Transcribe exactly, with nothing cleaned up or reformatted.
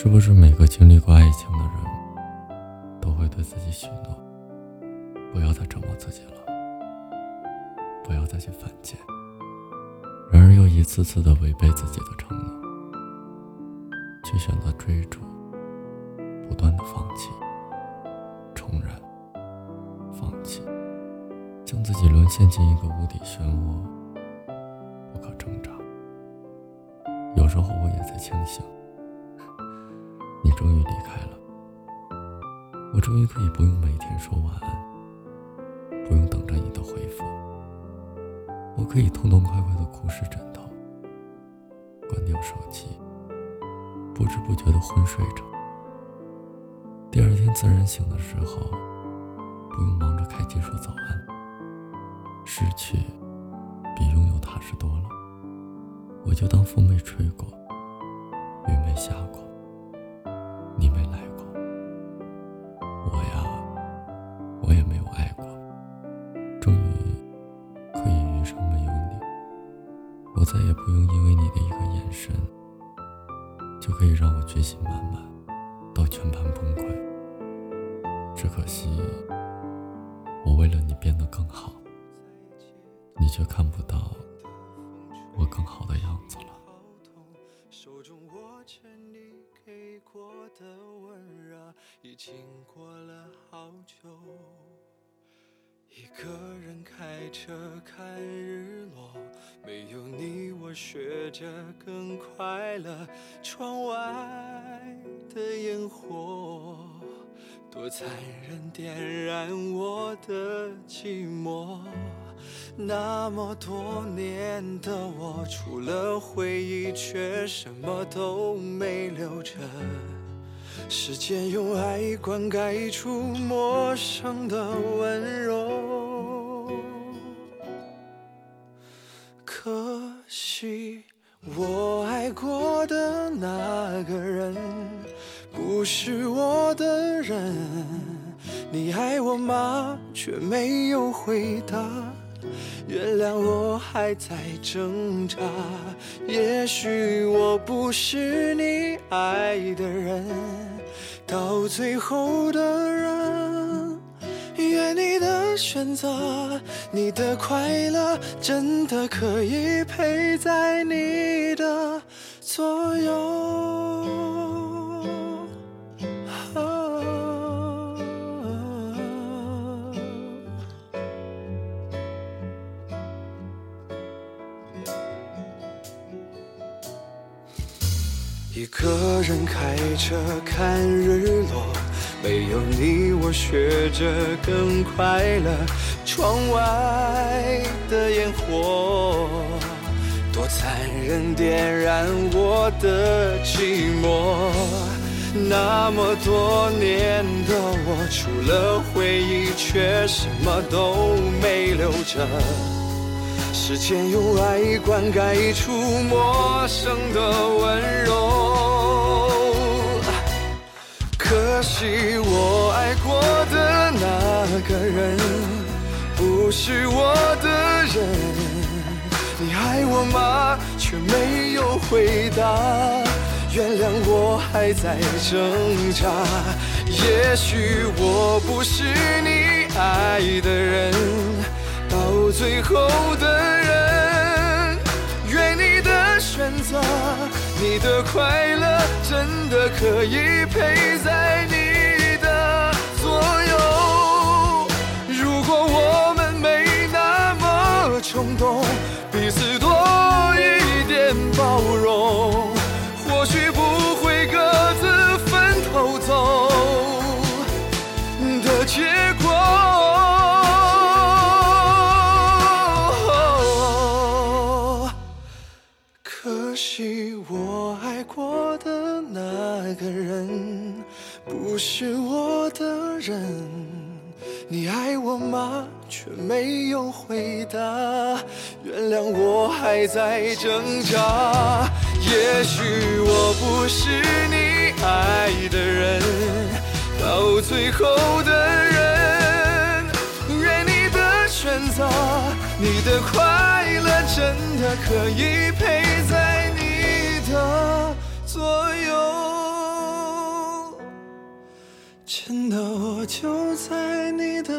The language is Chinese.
是不是每个经历过爱情的人都会对自己许诺，不要再折磨自己了，不要再去犯贱，然而又一次次的违背自己的承诺，去选择追逐，不断的放弃，重燃，放弃，将自己沦陷进一个无底漩涡，不可挣扎。有时候我也在庆幸，你终于离开了，我终于可以不用每天说晚安，不用等着你的回复，我可以痛痛快快的哭湿枕头，关掉手机，不知不觉的昏睡着。第二天自然醒的时候，不用忙着开机说早安，失去比拥有踏实多了。我就当风没吹过，雨没下过，你没来过，我呀，我也没有爱过。终于可以余生没有你，我再也不用因为你的一个眼神，就可以让我决心满满到全盘崩溃。只可惜，我为了你变得更好，你却看不到我更好的样子了。手中握着你给过的温热，已经过了好久。一个人开车看日落，没有你我学着更快乐。窗外的烟火多残忍，点燃我的寂寞。那么多年的我，除了回忆却什么都没留着。时间用爱灌溉出陌生的温柔，可惜我爱过的那个人不是我的人。你爱我吗？却没有回答，原谅我还在挣扎。也许我不是你爱的人，到最后的人，愿你的选择，你的快乐真的可以陪在你的左右。一个人开车看日落，没有你我学着更快乐。窗外的烟火多残忍，点燃我的寂寞。那么多年的我，除了回忆却什么都没留着。时间用爱灌溉出陌生的温柔，可惜我爱过的那个人不是我的人。你爱我吗？却没有回答，原谅我还在挣扎。也许我不是你爱的人，到最后的人，愿你的选择，你的快乐真的可以陪在你的左右。如果我们没那么冲动，彼此多一点包容，或许不会各自分头走的结果。可惜我爱过的那个人不是我的人。你爱我吗？却没有回答，原谅我还在挣扎。也许我不是你爱的人，到最后的人，愿你的选择，你的快乐真的可以陪在你的左右。就在你的